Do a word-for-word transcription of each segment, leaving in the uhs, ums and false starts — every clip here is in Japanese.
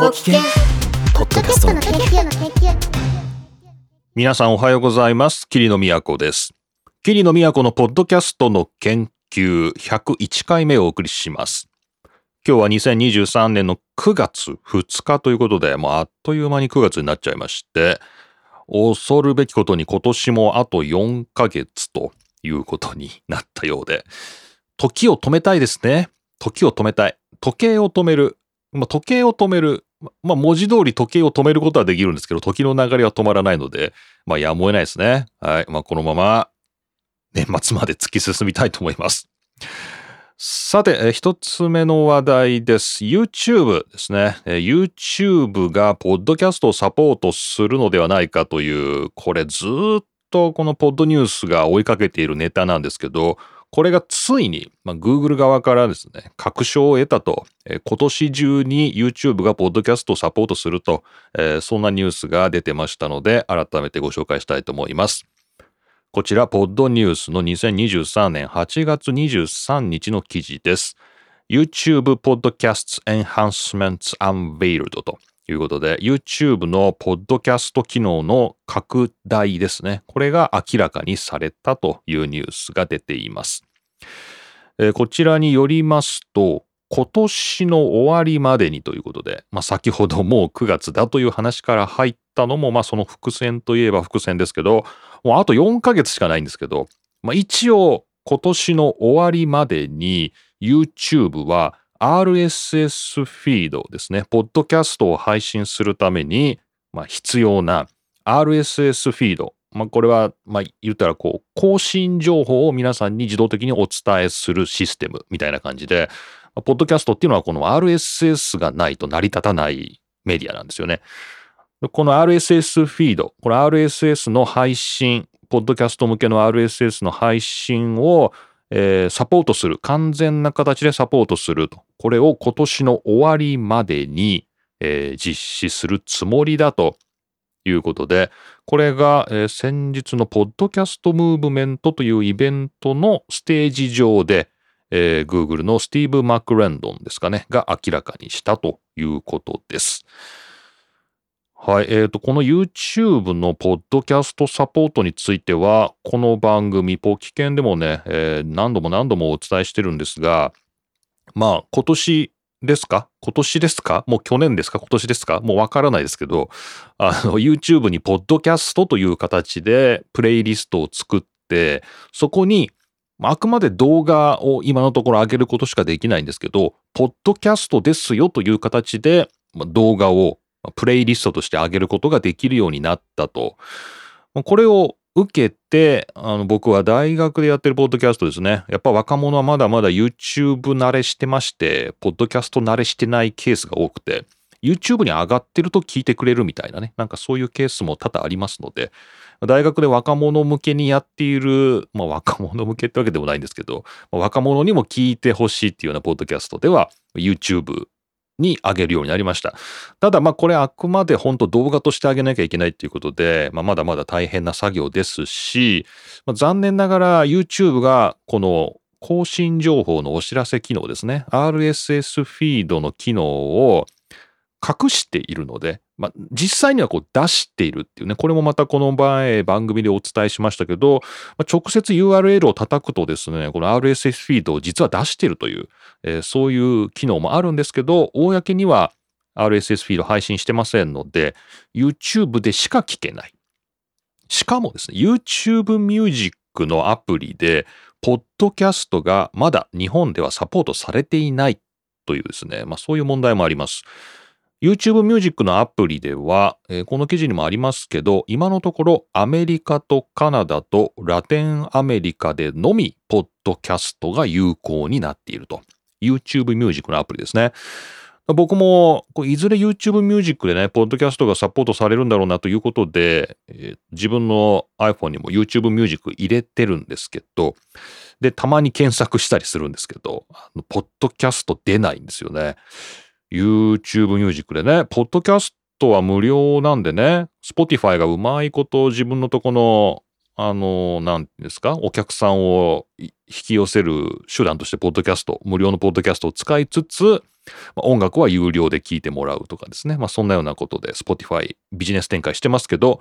ごきげんポッドキャストの研究の研究。皆さんおはようございます。桐野都です。桐野都のポッドキャストの研究ひゃくいっかいめをお送りします。今日はにせんにじゅうさんねんのくがつふつかということで、もうあっという間にくがつになっちゃいまして、恐るべきことに今年もあとよんかげつということになったようで、時を止めたいですね。時を止めたい。時計を止める。まあ、時計を止める。まあ、文字通り時計を止めることはできるんですけど、時の流れは止まらないので、まあ、やむを得ないですね。はい。まあ、このまま年末まで突き進みたいと思います。さて、え一つ目の話題です。YouTube ですね。YouTube がポッドキャストをサポートするのではないかという、これずっとこの PodNews が追いかけているネタなんですけど、これがついに、まあ、Google 側からですね、確証を得たと、えー、今年中に YouTube がポッドキャストをサポートすると、えー、そんなニュースが出てましたので、改めてご紹介したいと思います。こちら、PodNews のにせんにじゅうさんねんはちがつにじゅうさんにちの記事です。YouTube Podcasts Enhancements Unveiled ということで、YouTube のポッドキャスト機能の拡大ですね。これが明らかにされたというニュースが出ています。えー、こちらによりますと、今年の終わりまでにということで、まあ、先ほどもうくがつだという話から入ったのも、まあ、その伏線といえば伏線ですけど、もうあとよんかげつしかないんですけど、まあ、一応今年の終わりまでに YouTube は アールエスエス フィードですね、ポッドキャストを配信するために、まあ、必要な アールエスエス フィード、まあ、これは、まあ、言ったらこう更新情報を皆さんに自動的にお伝えするシステムみたいな感じで、ポッドキャストっていうのはこの アールエスエス がないと成り立たないメディアなんですよね。この アールエスエス フィード、これ アールエスエス の配信、ポッドキャスト向けの アールエスエス の配信を、えー、サポートする、完全な形でサポートすると。これを今年の終わりまでに、えー、実施するつもりだということで、これが、えー、先日のポッドキャストムーブメントというイベントのステージ上で、えー、Google のスティーブ・マクレンドンですかね、が明らかにしたということです。はい、えーと、この YouTube のポッドキャストサポートについては、この番組、ポキケンでもね、えー、何度も何度もお伝えしてるんですが、まあ、今年ですか今年ですかもう去年ですか今年ですかもうわからないですけど、あの、YouTube にポッドキャストという形でプレイリストを作って、そこに、あくまで動画を今のところ上げることしかできないんですけど、ポッドキャストですよという形で動画をプレイリストとして上げることができるようになったと。これを受けて、あの僕は大学でやってるポッドキャストですね。やっぱ若者はまだまだ YouTube 慣れしてまして、ポッドキャスト慣れしてないケースが多くて、YouTube に上がってると聞いてくれるみたいなね、なんかそういうケースも多々ありますので、大学で若者向けにやっている、まあ若者向けってわけでもないんですけど、若者にも聞いてほしいっていうようなポッドキャストでは YouTube に上げるようになりました。ただまあこれあくまで本当動画として上げなきゃいけないっていうことで、まあ、まだまだ大変な作業ですし、まあ、残念ながら YouTube がこの更新情報のお知らせ機能ですね、アールエスエス フィードの機能を隠しているので、まあ、実際にはこう出しているっていうね、これもまたこの前番組でお伝えしましたけど、まあ、直接 ユーアールエル を叩くとですね、この アールエスエス フィードを実は出しているという、えー、そういう機能もあるんですけど、公には アールエスエス フィード配信してませんので、YouTube でしか聞けない。しかもですね、YouTube Music のアプリで、ポッドキャストがまだ日本ではサポートされていないというですね、まあ、そういう問題もあります。YouTube Music のアプリでは、えー、この記事にもありますけど、今のところアメリカとカナダとラテンアメリカでのみ、ポッドキャストが有効になっていると。YouTube Music のアプリですね。僕も、いずれ YouTube Music でね、ポッドキャストがサポートされるんだろうなということで、えー、自分の iPhone にも YouTube Music 入れてるんですけど、で、たまに検索したりするんですけど、あのポッドキャスト出ないんですよね。YouTube ミュージックでね、ポッドキャストは無料なんでね、Spotify がうまいこと自分のとこのあの、なんですか、お客さんを引き寄せる手段としてポッドキャスト、無料のポッドキャストを使いつつ、音楽は有料で聴いてもらうとかですね。まあそんなようなことで Spotify ビジネス展開してますけど、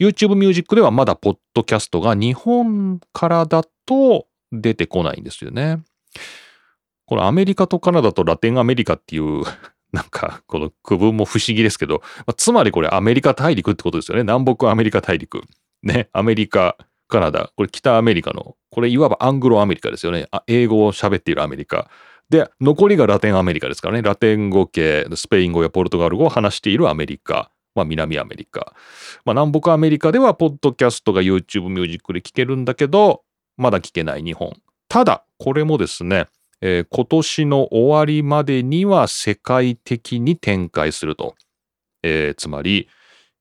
YouTube Music ではまだポッドキャストが日本からだと出てこないんですよね。これアメリカとカナダとラテンアメリカっていうなんかこの区分も不思議ですけど、まあ、つまりこれアメリカ大陸ってことですよね。南北アメリカ大陸ね、アメリカ、カナダ、これ北アメリカの、これいわばアングロアメリカですよね。あ、英語を喋っているアメリカで、残りがラテンアメリカですからね。ラテン語系、スペイン語やポルトガル語を話しているアメリカ、まあ、南アメリカ、まあ、南北アメリカではポッドキャストが YouTube ミュージックで聴けるんだけど、まだ聴けない日本。ただこれもですね、えー、今年の終わりまでには世界的に展開すると、えー、つまり、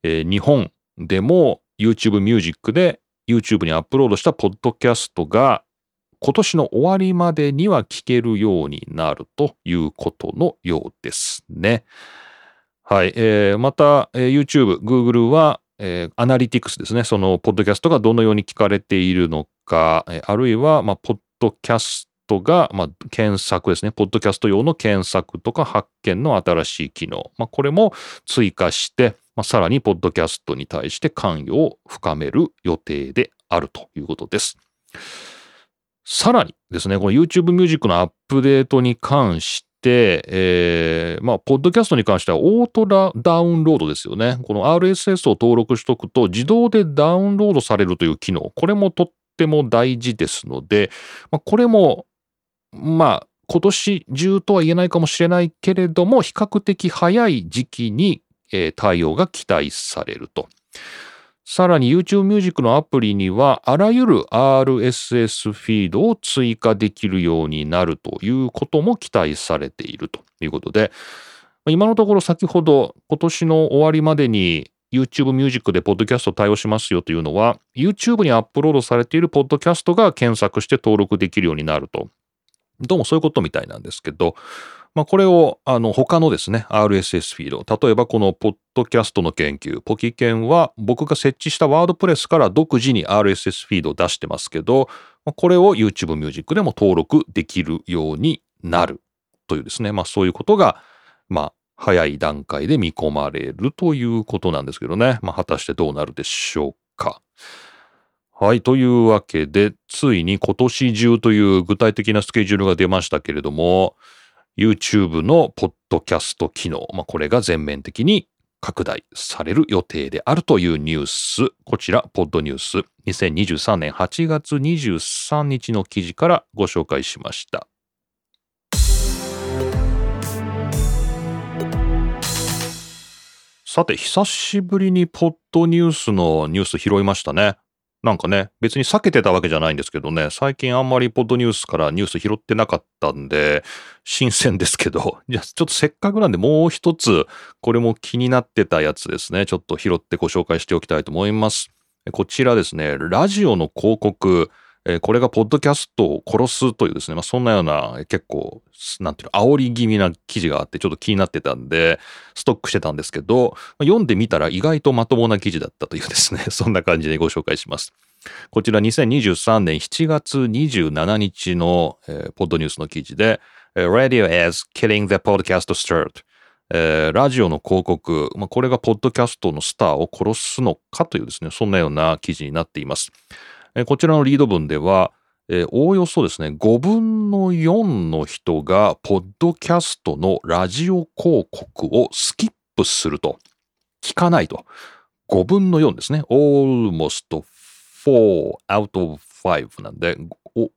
えー、日本でも YouTube ミュージックで YouTube にアップロードしたポッドキャストが今年の終わりまでには聞けるようになるということのようですね。はい、えー、また、えー、YouTube、Google は、えー、アナリティクスですね。そのポッドキャストがどのように聞かれているのか、えー、あるいは、まあ、ポッドキャストが、まあ、検索ですね。ポッドキャスト用の検索とか発見の新しい機能。まあ、これも追加して、まあ、さらにポッドキャストに対して関与を深める予定であるということです。さらにですね、この YouTube ミュージックのアップデートに関して、えー、まあ、ポッドキャストに関してはオートダウンロードですよね。この アールエスエス を登録しとくと自動でダウンロードされるという機能。これもとっても大事ですので、まあ、これも、まあ、今年中とは言えないかもしれないけれども、比較的早い時期に、えー、対応が期待されると。さらに YouTube ミュージックのアプリにはあらゆる アールエスエス フィードを追加できるようになるということも期待されているということで、今のところ先ほど今年の終わりまでに YouTube ミュージックでポッドキャスト対応しますよというのは YouTube にアップロードされているポッドキャストが検索して登録できるようになると。どうもそういうことみたいなんですけど、まあ、これをあの他のですね アールエスエス フィード、例えばこのポッドキャストの研究ポキケンは僕が設置したワードプレスから独自に アールエスエス フィードを出してますけど、これを YouTube ミュージックでも登録できるようになるというですね、まあ、そういうことがまあ早い段階で見込まれるということなんですけどね、まあ、果たしてどうなるでしょうか。はい。というわけで、ついに今年中という具体的なスケジュールが出ましたけれども、YouTube のポッドキャスト機能、まあ、これが全面的に拡大される予定であるというニュース、こちら、PodNews にせんにじゅうさんねんはちがつにじゅうさんにちの記事からご紹介しました。さて、久しぶりに PodNews のニュース拾いましたね。なんかね、別に避けてたわけじゃないんですけどね、最近あんまりポッドニュースからニュース拾ってなかったんで、新鮮ですけど、じゃあちょっとせっかくなんでもう一つ、これも気になってたやつですね、ちょっと拾ってご紹介しておきたいと思います。こちらですね、ラジオの広告、これがポッドキャストを殺すというですね、まあ、そんなような結構、なんていうの、煽り気味な記事があってちょっと気になってたんで、ストックしてたんですけど、読んでみたら意外とまともな記事だったというですね、そんな感じでご紹介します。こちらにせんにじゅうさんねんしちがつにじゅうしちにちの、えー、ポッドニュースの記事で、Radio is killing the podcast start、えー、ラジオの広告、まあ、これがポッドキャストのスターを殺すのかというですね、そんなような記事になっています。こちらのリード文では、えー、おおよそですね、ごぶんのよんの人がポッドキャストのラジオ広告をスキップすると。聞かないと。ごぶんのよんですね。almost four out of five なんで、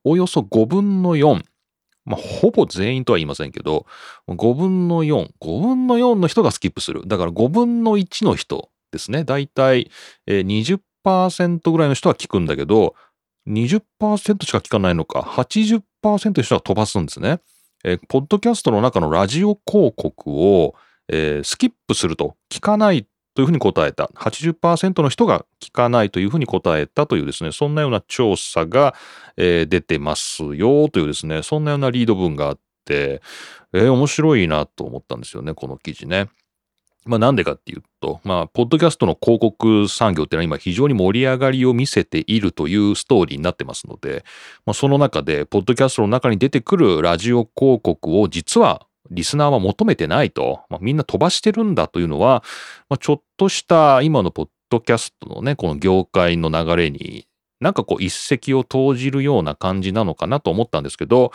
お, およそごぶんのよん。まあ、ほぼ全員とは言いませんけど、ごぶんのよん。ごぶんのよんの人がスキップする。だからごぶんのいちの人ですね。だいたい にじゅっパーセントじゅっパーセント ぐらいの人は聞くんだけど にじゅっパーセント しか聞かないのか はちじゅっパーセント の人は飛ばすんですね、えー、ポッドキャストの中のラジオ広告を、えー、スキップすると聞かないというふうに答えた はちじゅっパーセント の人が聞かないというふうに答えたというですね、そんなような調査が、えー、出てますよというですね、そんなようなリード文があって、えー、面白いなと思ったんですよね、この記事ね。まあ、なんでかっていうと、まあ、ポッドキャストの広告産業っていうのは今非常に盛り上がりを見せているというストーリーになってますので、まあ、その中でポッドキャストの中に出てくるラジオ広告を実はリスナーは求めてないと、まあ、みんな飛ばしてるんだというのは、まあ、ちょっとした今のポッドキャストのね、この業界の流れになんかこう一石を投じるような感じなのかなと思ったんですけど、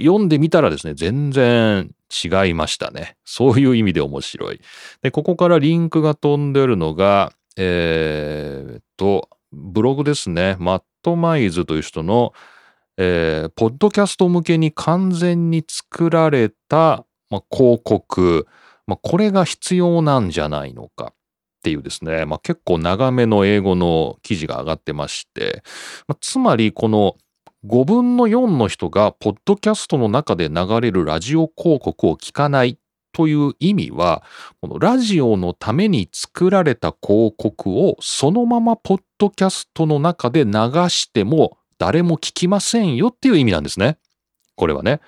読んでみたらですね、全然違いましたね。そういう意味で面白い。で、ここからリンクが飛んでるのが、えー、っと、ブログですね。マットマイズという人の、えー、ポッドキャスト向けに完全に作られた、まあ、広告、まあ、これが必要なんじゃないのか。っていうですね、まあ、結構長めの英語の記事が上がってまして、まあ、つまりこのごぶんのよんの人がポッドキャストの中で流れるラジオ広告を聞かないという意味は、このラジオのために作られた広告をそのままポッドキャストの中で流しても誰も聞きませんよっていう意味なんですね。これはね。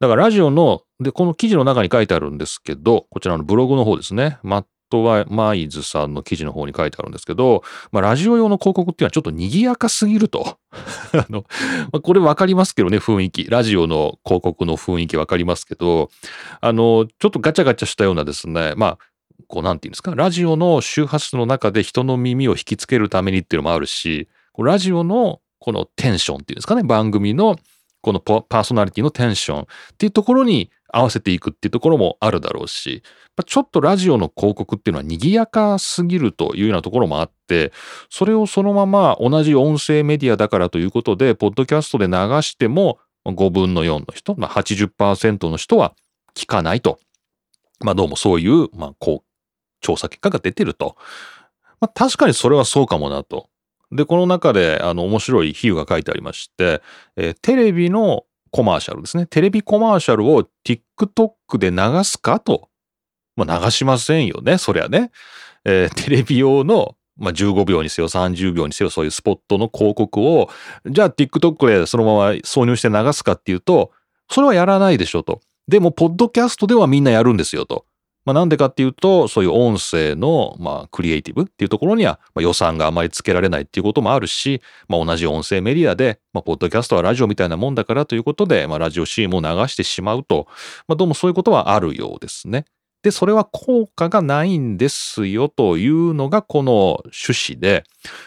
だからラジオの、で、この記事の中に書いてあるんですけど、こちらのブログの方ですね。まマイズさんの記事の方に書いてあるんですけど、まあ、ラジオ用の広告っていうのはちょっと賑やかすぎるとあの、まあ、これわかりますけどね、雰囲気、ラジオの広告の雰囲気わかりますけど、あのちょっとガチャガチャしたようなですね、まあこうなんていうんですか、ラジオの周波数の中で人の耳を引きつけるためにっていうのもあるし、ラジオのこのテンションっていうんですかね、番組のこのパーソナリティのテンションっていうところに合わせていくっていうところもあるだろうし、ちょっとラジオの広告っていうのは賑やかすぎるというようなところもあって、それをそのまま同じ音声メディアだからということでポッドキャストで流してもごぶんのよんの人、まあ、はちじゅっパーセント の人は聞かないと、まあ、どうもそういう、まあ、こう調査結果が出てると、まあ、確かにそれはそうかもなと。で、この中であの面白い比喩が書いてありまして、えー、テレビのコマーシャルですね。テレビコマーシャルを TikTok で流すかと。まあ、流しませんよね、そりゃね。えー、テレビ用の、まあ、じゅうごびょうにせよさんじゅうびょうにせよそういうスポットの広告を、じゃあ TikTok でそのまま挿入して流すかっていうと、それはやらないでしょと。でも、ポッドキャストではみんなやるんですよと。まあ、なんでかっていうと、そういう音声のまあクリエイティブっていうところにはまあ予算があまりつけられないっていうこともあるし、まあ、同じ音声メディアで、まあ、ポッドキャストはラジオみたいなもんだからということで、まあ、ラジオ シーエム を流してしまうと、まあ、どうもそういうことはあるようですね。で、それは効果がないんですよというのがこの趣旨で、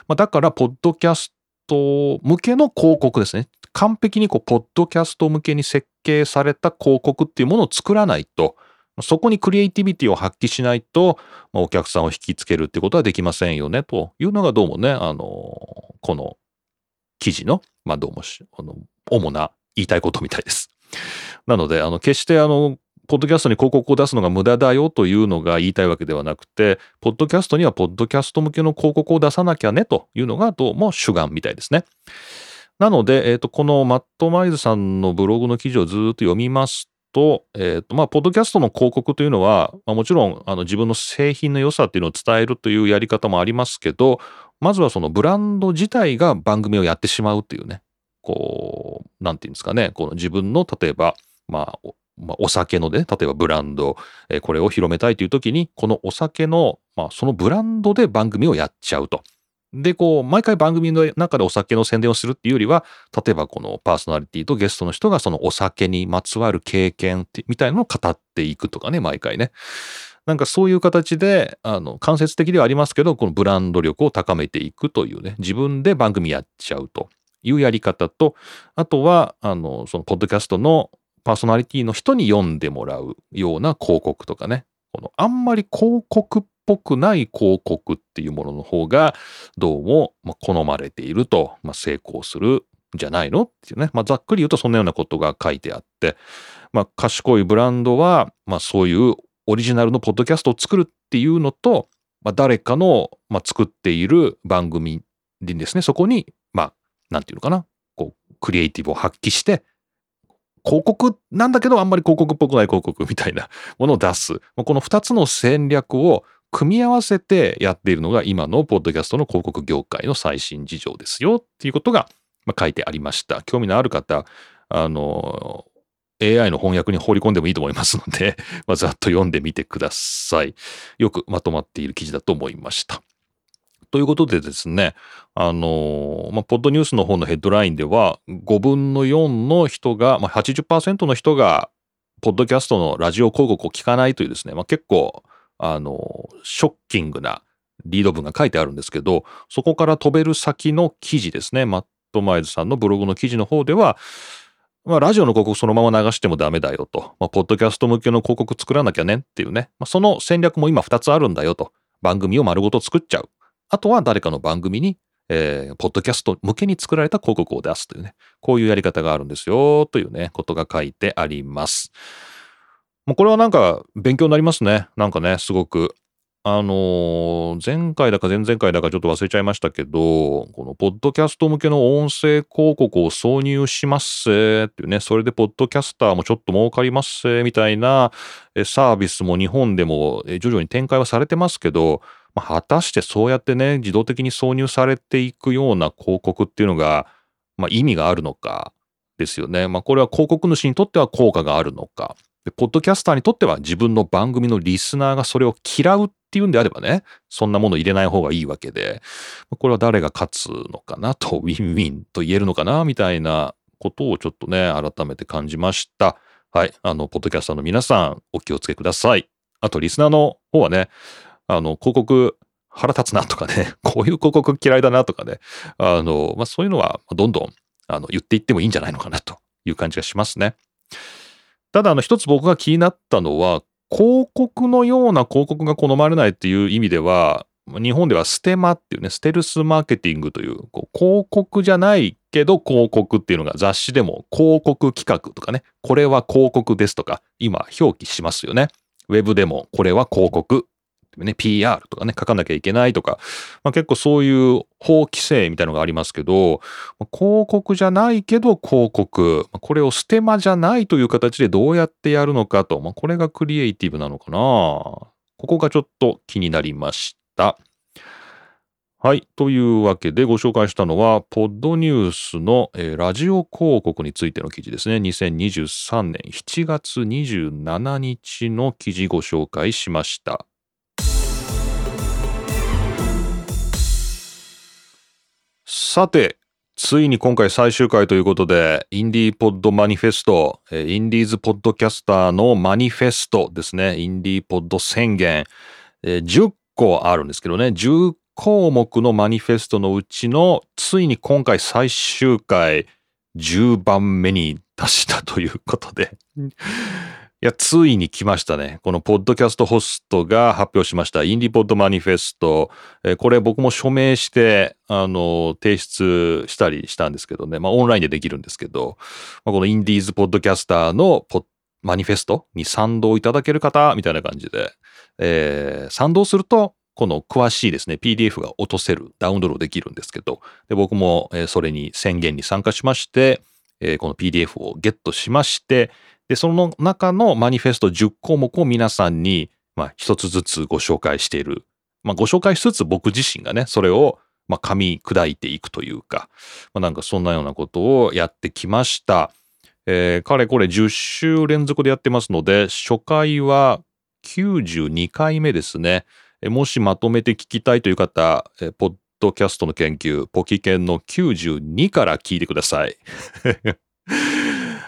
まあ、だからポッドキャスト向けの広告ですね。完璧にこうポッドキャスト向けに設計された広告っていうものを作らないと、そこにクリエイティビティを発揮しないと、まあ、お客さんを引きつけるってことはできませんよねというのがどうもね、あのこの記事の、まあ、どうもあの主な言いたいことみたいです。なのであの決してあのポッドキャストに広告を出すのが無駄だよというのが言いたいわけではなくて、ポッドキャストにはポッドキャスト向けの広告を出さなきゃねというのがどうも主眼みたいですね。なので、えーと、このマットマイズさんのブログの記事をずっと読みますとと、えーとまあ、ポッドキャストの広告というのは、まあ、もちろんあの自分の製品の良さっていうのを伝えるというやり方もありますけど、まずはそのブランド自体が番組をやってしまうっていうね、こう、なんていうんですかね、この自分の例えば、まあ、お、まあ、お酒ので、ね、例えばブランド、えー、これを広めたいという時に、このお酒の、まあ、そのブランドで番組をやっちゃうと。で、こう、毎回番組の中でお酒の宣伝をするっていうよりは、例えばこのパーソナリティとゲストの人がそのお酒にまつわる経験ってみたいなのを語っていくとかね、毎回ね。なんかそういう形で、あの、間接的ではありますけど、このブランド力を高めていくというね、自分で番組やっちゃうというやり方と、あとは、あの、そのポッドキャストのパーソナリティの人に読んでもらうような広告とかね、このあんまり広告っぽいっぽくない広告っていうものの方がどうも好まれていると、まあ、成功するんじゃないのっていうね、まあ、ざっくり言うとそんなようなことが書いてあって、まあ、賢いブランドは、まあ、そういうオリジナルのポッドキャストを作るっていうのと、まあ、誰かの、まあ、作っている番組でですね、そこにまあなんていうのかな、こうクリエイティブを発揮して広告なんだけどあんまり広告っぽくない広告みたいなものを出す、まあ、このふたつの戦略を組み合わせてやっているのが今のポッドキャストの広告業界の最新事情ですよっていうことが書いてありました。興味のある方、あのエーアイ の翻訳に放り込んでもいいと思いますので、まあ、ざっと読んでみてください。よくまとまっている記事だと思いました。ということでですね、あのー、まあ、ポッドニュースの方のヘッドラインでは、ごぶんのよんの人が、まあ、はちじゅっパーセント の人が、ポッドキャストのラジオ広告を聞かないというですね、まあ、結構、あのー、ショッキングなリード文が書いてあるんですけど、そこから飛べる先の記事ですね、マットマイルさんのブログの記事の方では、まあ、ラジオの広告そのまま流してもダメだよと、まあ、ポッドキャスト向けの広告作らなきゃねっていうね、まあ、その戦略も今ふたつあるんだよと、番組を丸ごと作っちゃう。あとは誰かの番組に、えー、ポッドキャスト向けに作られた広告を出すというね、こういうやり方があるんですよというね、ことが書いてあります。もうこれはなんか勉強になりますね。なんかね、すごく。あのー、前回だか前々回だかちょっと忘れちゃいましたけど、このポッドキャスト向けの音声広告を挿入しますせーっていうね、それでポッドキャスターもちょっと儲かりますせーみたいなサービスも日本でも徐々に展開はされてますけど、まあ、果たしてそうやってね、自動的に挿入されていくような広告っていうのが、まあ、意味があるのかですよね。まあ、これは広告主にとっては効果があるのか。でポッドキャスターにとっては自分の番組のリスナーがそれを嫌うっていうんであればね、そんなもの入れない方がいいわけで、これは誰が勝つのかなと、ウィンウィンと言えるのかなみたいなことをちょっとね、改めて感じました。はい。あの、ポッドキャスターの皆さん、お気をつけください。あと、リスナーの方はね、あの、広告腹立つなとかね、こういう広告嫌いだなとかね、あの、まあ、そういうのはどんどんあの言っていってもいいんじゃないのかなという感じがしますね。ただ、あの、一つ僕が気になったのは、広告のような広告が好まれないっていう意味では、日本ではステマっていうね、ステルスマーケティングという、こう広告じゃないけど広告っていうのが雑誌でも広告企画とかね、これは広告ですとか、今表記しますよね。ウェブでもこれは広告。ね、ピーアール とかね、書かなきゃいけないとか、まあ、結構そういう法規制みたいなのがありますけど、広告じゃないけど広告、これをステマじゃないという形でどうやってやるのかと、まあ、これがクリエイティブなのかな。ここがちょっと気になりました。はい。というわけでご紹介したのは、ポッドニュースの、えー、ラジオ広告についての記事ですね。にせんにじゅうさんねんしちがつにじゅうしちにちの記事ご紹介しました。さて、ついに今回最終回ということで、インディーポッドマニフェスト、インディーズポッドキャスターのマニフェストですね、インディーポッド宣言、じゅっこあるんですけどね、じゅっこうもくのマニフェストのうちの、ついに今回最終回、じゅうばんめに達したということで。いや、ついに来ましたね。このポッドキャストホストが発表しましたインディポッドマニフェスト。えー、これ僕も署名して、あの、提出したりしたんですけどね。まあ、オンラインでできるんですけど、まあ、このインディーズポッドキャスターのポッマニフェストに賛同いただける方、みたいな感じで、えー、賛同すると、この詳しいですね、ピーディーエフ が落とせる、ダウンロードできるんですけど、で僕もそれに宣言に参加しまして、えー、この ピーディーエフ をゲットしまして、でその中のマニフェストじゅっこうもくを皆さんに、まあ、一つずつご紹介している、まあ、ご紹介しつつ僕自身がねそれをまあ噛み砕いていくというか、まあ、なんかそんなようなことをやってきました、えー、かれこれじゅっしゅうれんぞくでやってますので初回はきゅうじゅうにかいめですね。もしまとめて聞きたいという方、えー、ポッドキャストの研究ポキ研のきゅうじゅうにから聞いてください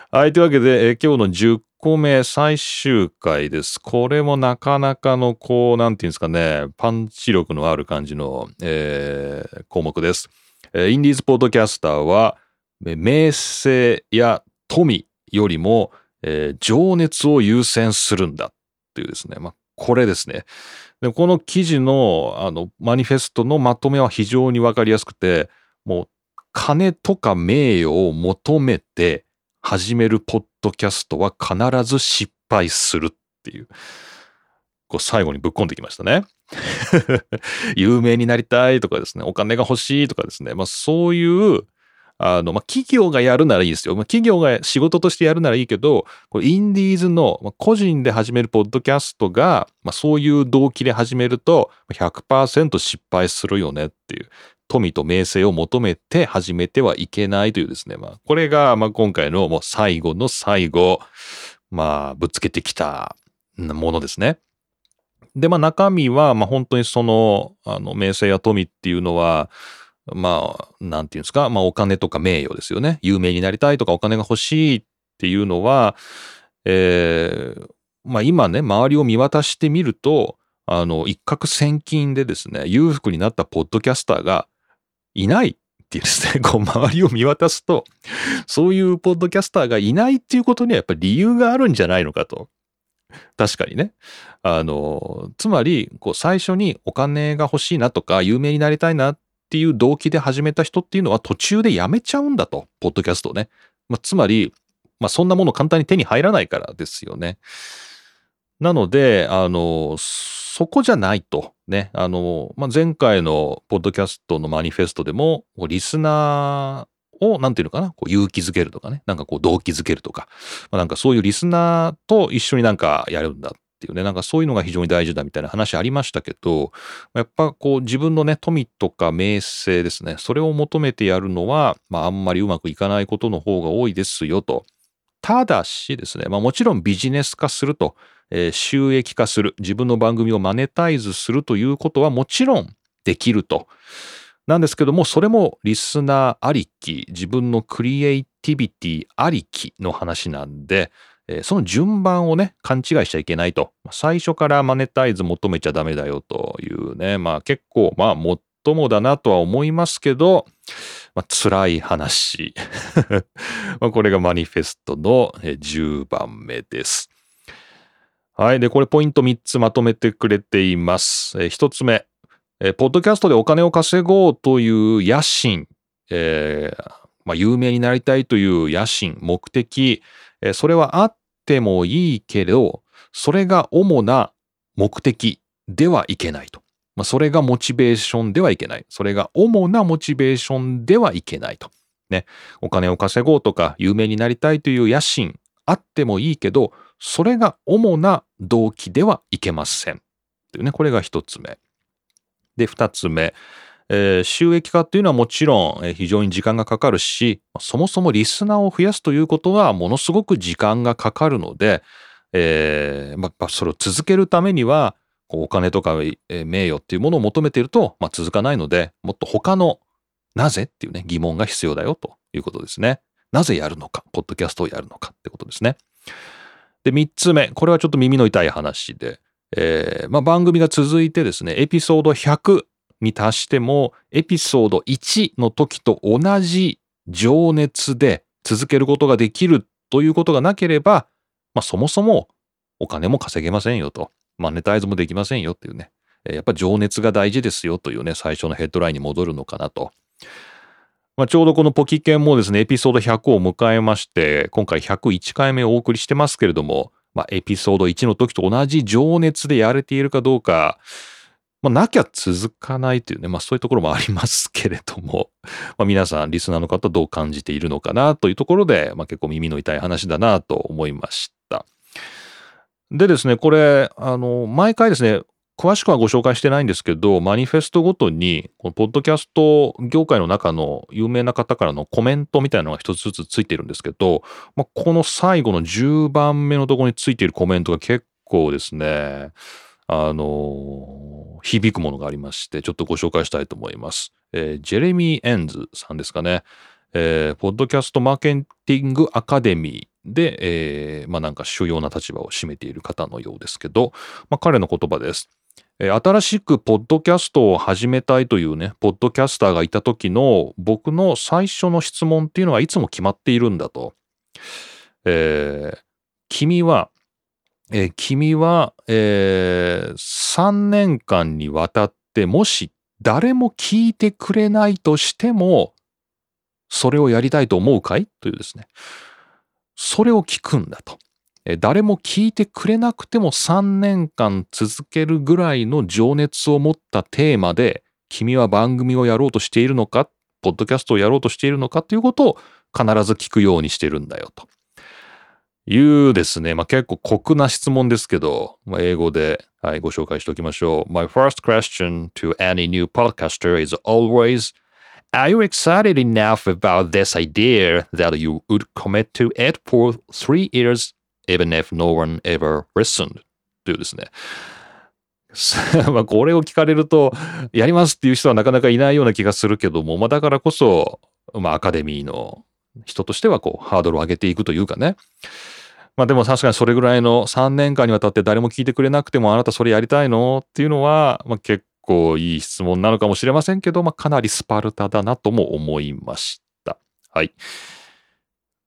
はい。というわけで、えー、今日のじゅっこめ最終回です。これもなかなかのこう、なんていうんですかね、パンチ力のある感じの、えー、項目です。えー、インディーズポッドキャスターは、名声や富よりも、えー、情熱を優先するんだっていうですね。まあ、これですね。で、この記事の、あの、マニフェストのまとめは非常にわかりやすくて、もう、金とか名誉を求めて、始めるポッドキャストは必ず失敗するっていう。こう最後にぶっ込んできましたね。有名になりたいとかですね、お金が欲しいとかですね、まあそういう、あの、まあ、企業がやるならいいですよ。まあ、企業が仕事としてやるならいいけど、これインディーズの個人で始めるポッドキャストが、まあ、そういう動機で始めると ひゃくパーセント 失敗するよねっていう、富と名声を求めて始めてはいけないというですね、まあ、これがまあ今回のもう最後の最後、まあ、ぶつけてきたものですね。で、まあ、中身はまあ本当にその、あの名声や富っていうのは、まあ、なんていうんですか、まあ、お金とか名誉ですよね。有名になりたいとかお金が欲しいっていうのは、えー、まあ今ね、周りを見渡してみると、あの、一攫千金でですね、裕福になったポッドキャスターがいないっていうですね、こう周りを見渡すと、そういうポッドキャスターがいないっていうことにはやっぱり理由があるんじゃないのかと。確かにね、あの、つまり、こう最初にお金が欲しいなとか、有名になりたいなっていう動機で始めた人っていうのは途中でやめちゃうんだと、ポッドキャストをね。まあ、つまり、まあ、そんなもの簡単に手に入らないからですよね。なので、あの、そこじゃないとね、あの、まあ、前回のポッドキャストのマニフェストでも、リスナーをなんていうのかな、こう勇気づけるとかね、なんかこう動機づけるとか、まあ、なんかそういうリスナーと一緒になんかやるんだっていうね、なんかそういうのが非常に大事だみたいな話ありましたけど、やっぱこう自分のね、富とか名声ですね、それを求めてやるのは、まあ、あんまりうまくいかないことの方が多いですよと。ただしですね、まあ、もちろんビジネス化すると、えー、収益化する、自分の番組をマネタイズするということはもちろんできると。なんですけども、それもリスナーありき、自分のクリエイティビティありきの話なんで、その順番をね、勘違いしちゃいけないと。最初からマネタイズ求めちゃダメだよというね、まあ結構、まあもっともだなとは思いますけど、まあ、辛い話。まあこれがマニフェストのじゅうばんめです。はい。で、これポイントみっつまとめてくれています。えー、ひとつめ、えー、ポッドキャストでお金を稼ごうという野心、えーまあ、有名になりたいという野心、目的、それはあってもいいけれど、それが主な目的ではいけないと。まあ、それがモチベーションではいけない。それが主なモチベーションではいけないと。ね。お金を稼ごうとか、有名になりたいという野心、あってもいいけど、それが主な動機ではいけません。というね、これが一つ目。で、二つ目。えー、収益化っていうのはもちろん非常に時間がかかるし、そもそもリスナーを増やすということはものすごく時間がかかるので、えーまあ、それを続けるためにはお金とか名誉っていうものを求めていると、まあ、続かないので、もっと他のなぜっていうね、疑問が必要だよということですね。なぜやるのか、ポッドキャストをやるのかってことですね。で、三つ目、これはちょっと耳の痛い話で、えーまあ、番組が続いてですね、エピソードひゃくに達してもエピソードいちの時と同じ情熱で続けることができるということがなければ、まあ、そもそもお金も稼げませんよと、マネタイズもできませんよっていうね、やっぱ情熱が大事ですよというね、最初のヘッドラインに戻るのかなと。まあ、ちょうどこのポキケンもですね、エピソードひゃくを迎えまして、今回ひゃくいっかいめをお送りしてますけれども、まあ、エピソードいちの時と同じ情熱でやれているかどうか、まあ、なきゃ続かないというね、まあそういうところもありますけれども、まあ、皆さん、リスナーの方どう感じているのかなというところで、まあ結構耳の痛い話だなと思いました。でですね、これ、あの、毎回ですね、詳しくはご紹介してないんですけど、マニフェストごとに、このポッドキャスト業界の中の有名な方からのコメントみたいなのが一つずつついてるんですけど、まあ、この最後のじゅうばんめのところについているコメントが結構ですね、あのー、響くものがありまして、ちょっとご紹介したいと思います。えー、ジェレミー・エンズさんですかね。えー、ポッドキャストマーケティングアカデミーで、えー、まあなんか主要な立場を占めている方のようですけど、まあ彼の言葉です。えー、新しくポッドキャストを始めたいというね、ポッドキャスターがいた時の僕の最初の質問っていうのはいつも決まっているんだと。えー、君は、えー、君は、えー、さんねんかんにわたってもし誰も聞いてくれないとしてもそれをやりたいと思うかいというですね、それを聞くんだと、えー、誰も聞いてくれなくてもさんねんかん続けるぐらいの情熱を持ったテーマで君は番組をやろうとしているのかポッドキャストをやろうとしているのかということを必ず聞くようにしてるんだよというですね、まあ、結構酷な質問ですけど、まあ、英語で、はい、ご紹介しておきましょう。 My first question to any new podcaster is always, Are you excited enough about this idea that you would commit to it for three years even if no one ever listened? というですねまあこれを聞かれるとやりますっていう人はなかなかいないような気がするけども、まあ、だからこそ、まあ、アカデミーの人としてはこうハードルを上げていくというかね、まあ、でも確かにそれぐらいのさんねんかんにわたって誰も聞いてくれなくてもあなたそれやりたいのっていうのは、まあ、結構いい質問なのかもしれませんけど、まあ、かなりスパルタだなとも思いました。はい。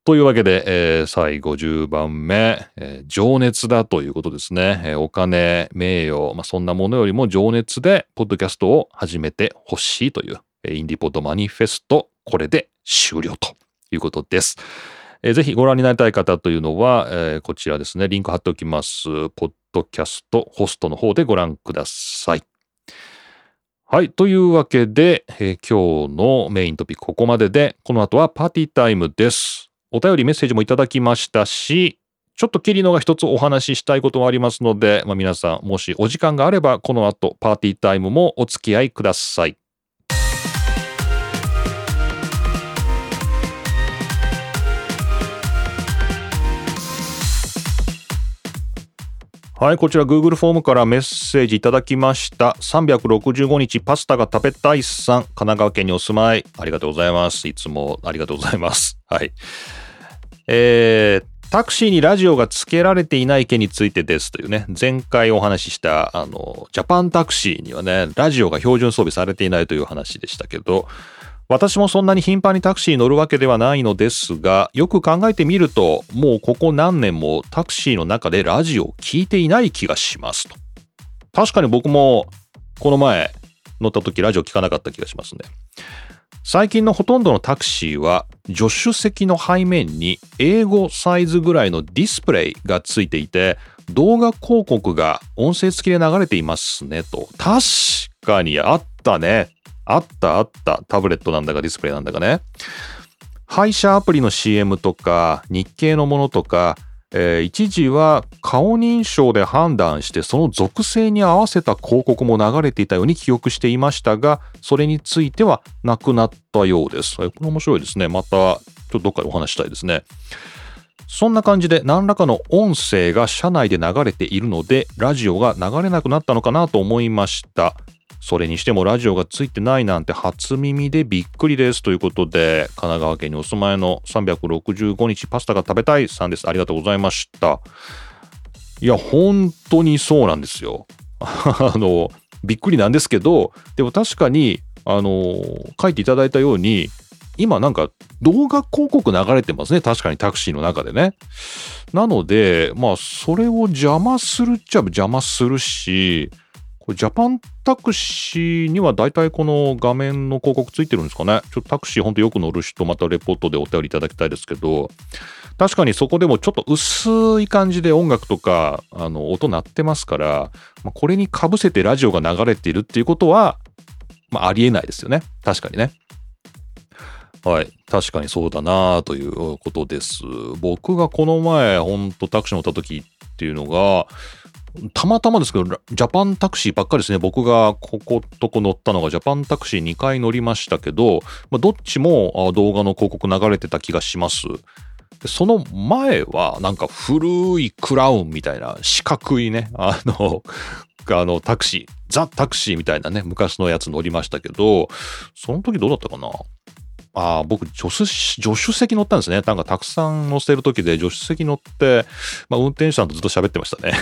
というわけで、えー、最後じゅうばんめ、えー、情熱だということですね。えー、お金、名誉、まあ、そんなものよりも情熱でポッドキャストを始めてほしいという、えー、インディポッドマニフェスト、これで終了ということです。えー、ぜひご覧になりたい方というのは、えー、こちらですね、リンク貼っておきます。ポッドキャストホストの方でご覧ください。はい。というわけで、えー、今日のメイントピックここまでで、この後はパーティータイムです。お便りメッセージもいただきましたし、ちょっとキリノが一つお話ししたいこともありますので、まあ、皆さんもしお時間があればこの後パーティータイムもお付き合いください。はい、こちら Google フォームからメッセージいただきました。さんびゃくろくじゅうごにちパスタが食べたいさん、神奈川県にお住まい。ありがとうございます。いつもありがとうございます。はい。えー、タクシーにラジオがつけられていない件についてですというね、前回お話しした、あの、ジャパンタクシーにはね、ラジオが標準装備されていないという話でしたけど、私もそんなに頻繁にタクシーに乗るわけではないのですが、よく考えてみると、もうここ何年もタクシーの中でラジオを聞いていない気がしますと。確かに僕もこの前乗った時ラジオ聞かなかった気がしますね。最近のほとんどのタクシーは助手席の背面に英語サイズぐらいのディスプレイがついていて、動画広告が音声付きで流れていますねと。確かにあったね。あったあった。タブレットなんだかディスプレイなんだかね。配車アプリの シーエム とか日系のものとか、えー、一時は顔認証で判断してその属性に合わせた広告も流れていたように記憶していましたが、それについてはなくなったようです。これ面白いですね。またちょっとどっかでお話したいですね。そんな感じで何らかの音声が車内で流れているので、ラジオが流れなくなったのかなと思いました。それにしてもラジオがついてないなんて初耳でびっくりですということで、神奈川県にお住まいのさんびゃくろくじゅうごにちパスタが食べたいさんです。ありがとうございました。いや本当にそうなんですよ。あのびっくりなんですけど、でも確かにあの書いていただいたように今なんか動画広告流れてますね。確かにタクシーの中でね。なのでまあそれを邪魔するっちゃ邪魔するし。ジャパンタクシーにはだいたいこの画面の広告ついてるんですかね。ちょっとタクシーほんとよく乗る人、またレポートでお便りいただきたいですけど、確かにそこでもちょっと薄い感じで音楽とかあの音鳴ってますから、まあ、これにかぶせてラジオが流れているっていうことは、まあ、ありえないですよね。確かにね。はい。確かにそうだなということです。僕がこの前ほんとタクシー乗った時っていうのが、たまたまですけど、ジャパンタクシーばっかりですね。僕がこことこ乗ったのがジャパンタクシーにかい乗りましたけど、まあ、どっちも動画の広告流れてた気がします。で、その前はなんか古いクラウンみたいな四角いね、あの、あのタクシー、ザ・タクシーみたいなね、昔のやつ乗りましたけど、その時どうだったかな。ああ、僕助手、助手席乗ったんですね。なんかたくさん乗せるときで助手席乗って、まあ運転手さんとずっと喋ってましたね。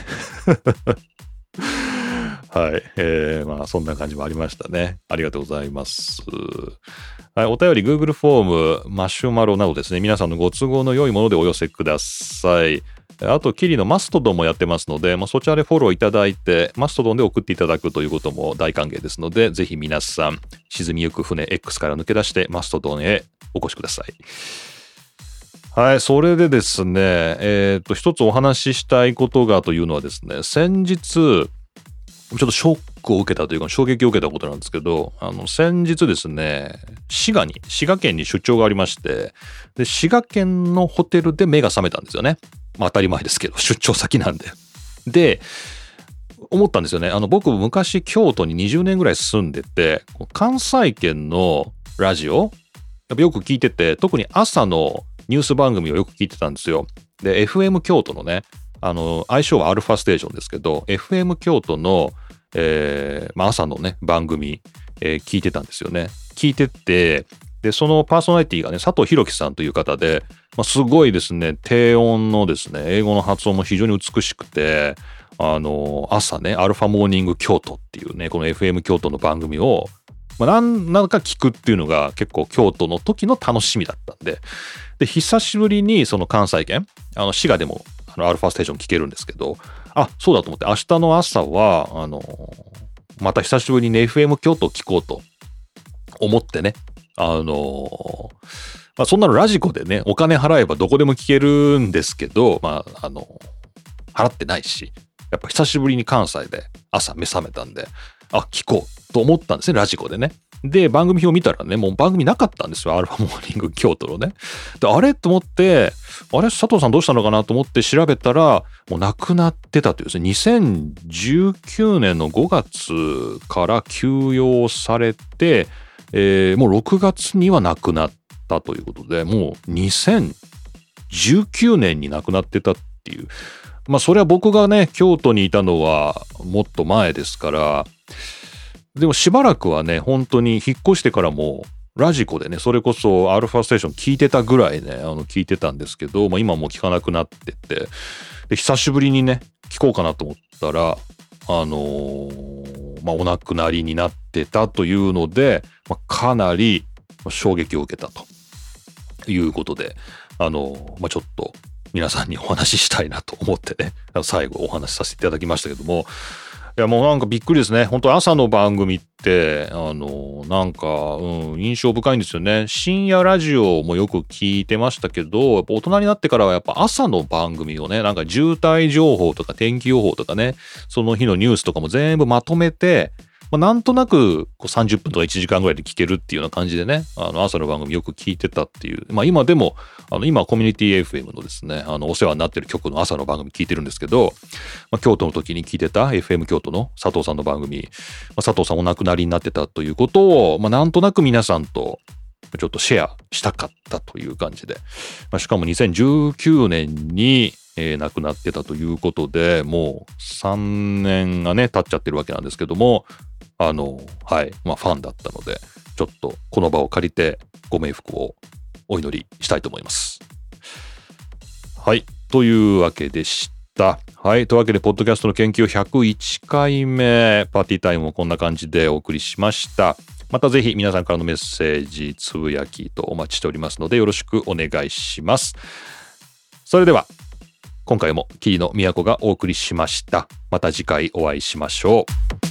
はい。えー、まあそんな感じもありましたね。ありがとうございます。はい。お便り、Google フォーム、マシュマロなどですね。皆さんのご都合の良いものでお寄せください。あと、キリのマストドンもやってますので、まあ、そちらでフォローいただいて、マストドンで送っていただくということも大歓迎ですので、ぜひ皆さん、沈みゆく船 X から抜け出して、マストドンへお越しください。はい、それでですね、えっと、一つお話ししたいことがというのはですね、先日、ちょっとショックを受けたというか衝撃を受けたことなんですけど、あの先日ですね、滋賀に滋賀県に出張がありまして、で滋賀県のホテルで目が覚めたんですよね。まあ、当たり前ですけど出張先なんで。で思ったんですよね。あの僕昔京都ににじゅうねんぐらい住んでて、関西圏のラジオやっぱよく聞いてて、特に朝のニュース番組をよく聞いてたんですよ。で エフエム 京都のね、あの愛称はアルファステーションですけど エフエム 京都の、えーまあ、朝のね番組、えー、聞いてたんですよね。聞いてて、でそのパーソナリティがね佐藤弘樹さんという方で、まあ、すごいですね低音のですね英語の発音も非常に美しくて、あの朝ねアルファモーニング京都っていうねこの エフエム 京都の番組をまあ、何なのか聞くっていうのが結構京都の時の楽しみだったんで、で久しぶりにその関西圏、あの滋賀でもあのアルファステーション聞けるんですけど、あそうだと思って明日の朝はあのまた久しぶりに エフエム 京都を聞こうと思ってね、あのまあそんなのラジコでねお金払えばどこでも聞けるんですけど、まああの払ってないし、やっぱ久しぶりに関西で朝目覚めたんで、あ聞こうと思ったんですねラジコでね。で番組表見たらねもう番組なかったんですよ、アルファモーニング京都のね。であれと思って、あれ佐藤さんどうしたのかなと思って調べたらもうなくなってたというですね、にせんじゅうきゅうねんのごがつから休養されて、えー、もうろくがつにはなくなったということで、もうにせんじゅうきゅうねんになくなってたっていう、まあそれは僕がね京都にいたのはもっと前ですから。でもしばらくはね本当に引っ越してからもラジコでねそれこそアルファステーション聞いてたぐらいねあの聞いてたんですけど、まあ、今もう聞かなくなってて、で久しぶりにね聞こうかなと思ったらあのー、まあお亡くなりになってたというので、まあ、かなり衝撃を受けたということで、あのー、まあちょっと皆さんにお話ししたいなと思ってね最後お話しさせていただきましたけども、いやもうなんかびっくりですね。本当朝の番組ってあのなんか、うん、印象深いんですよね。深夜ラジオもよく聞いてましたけど、やっぱ大人になってからはやっぱ朝の番組をね、なんか渋滞情報とか天気予報とかね、その日のニュースとかも全部まとめて、まあ、なんとなくこうさんじゅっぷんとかいちじかんぐらいで聞けるっていうような感じでね、あの朝の番組よく聞いてたっていう。まあ今でもあの今コミュニティ エフエム のですね、あのお世話になってる局の朝の番組聞いてるんですけど、まあ、京都の時に聞いてた エフエム 京都の佐藤さんの番組、まあ、佐藤さんお亡くなりになってたということを、まあ、なんとなく皆さんとちょっとシェアしたかったという感じで、まあ、しかもにせんじゅうきゅうねんに、えー、亡くなってたということで、もうさんねんがね経っちゃってるわけなんですけども、あのはいまあ、ファンだったのでちょっとこの場を借りてご冥福をお祈りしたいと思います。はいというわけでした。はいというわけでポッドキャストの研究ひゃくいっかいめパーティータイムをこんな感じでお送りしました。またぜひ皆さんからのメッセージつぶやきとお待ちしておりますのでよろしくお願いします。それでは今回も霧の都がお送りしました。また次回お会いしましょう。